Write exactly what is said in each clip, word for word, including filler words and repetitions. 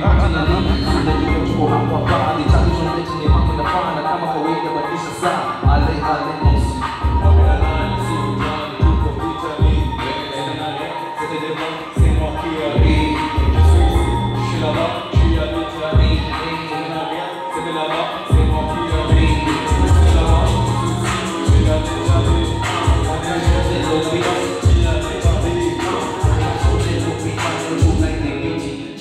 back in the league. So that you can keep on my body. Tell me your bitch and you're fucking the fine. I come up away to my vicious side. I lay, I lay, miss. I'll be alive, see you down. You can feature me. Yeah, and I get to the devil. C'est moi qui arrive. Je suis ici, je suis là-bas. Je suis à l'autre la vie. Et la mienne, c'est de là-bas. C'est moi qui arrive. Je suis là-bas, je suis là-bas. Je suis là-bas. Yeah, côté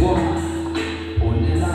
bois, on est là,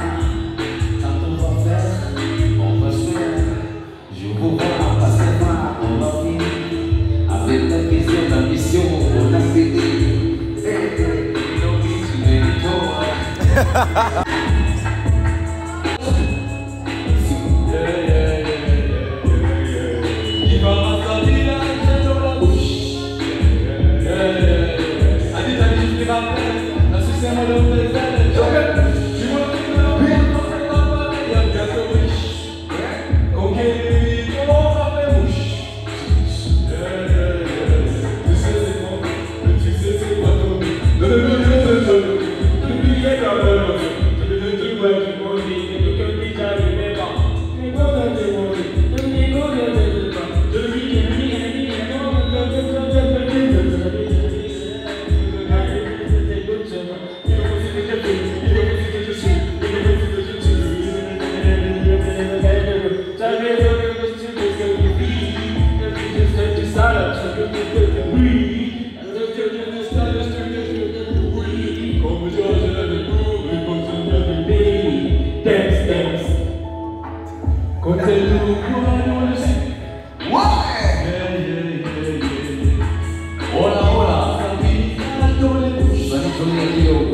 Hola, hola, ça dit, la tournée, je vais nous donner un vidéo.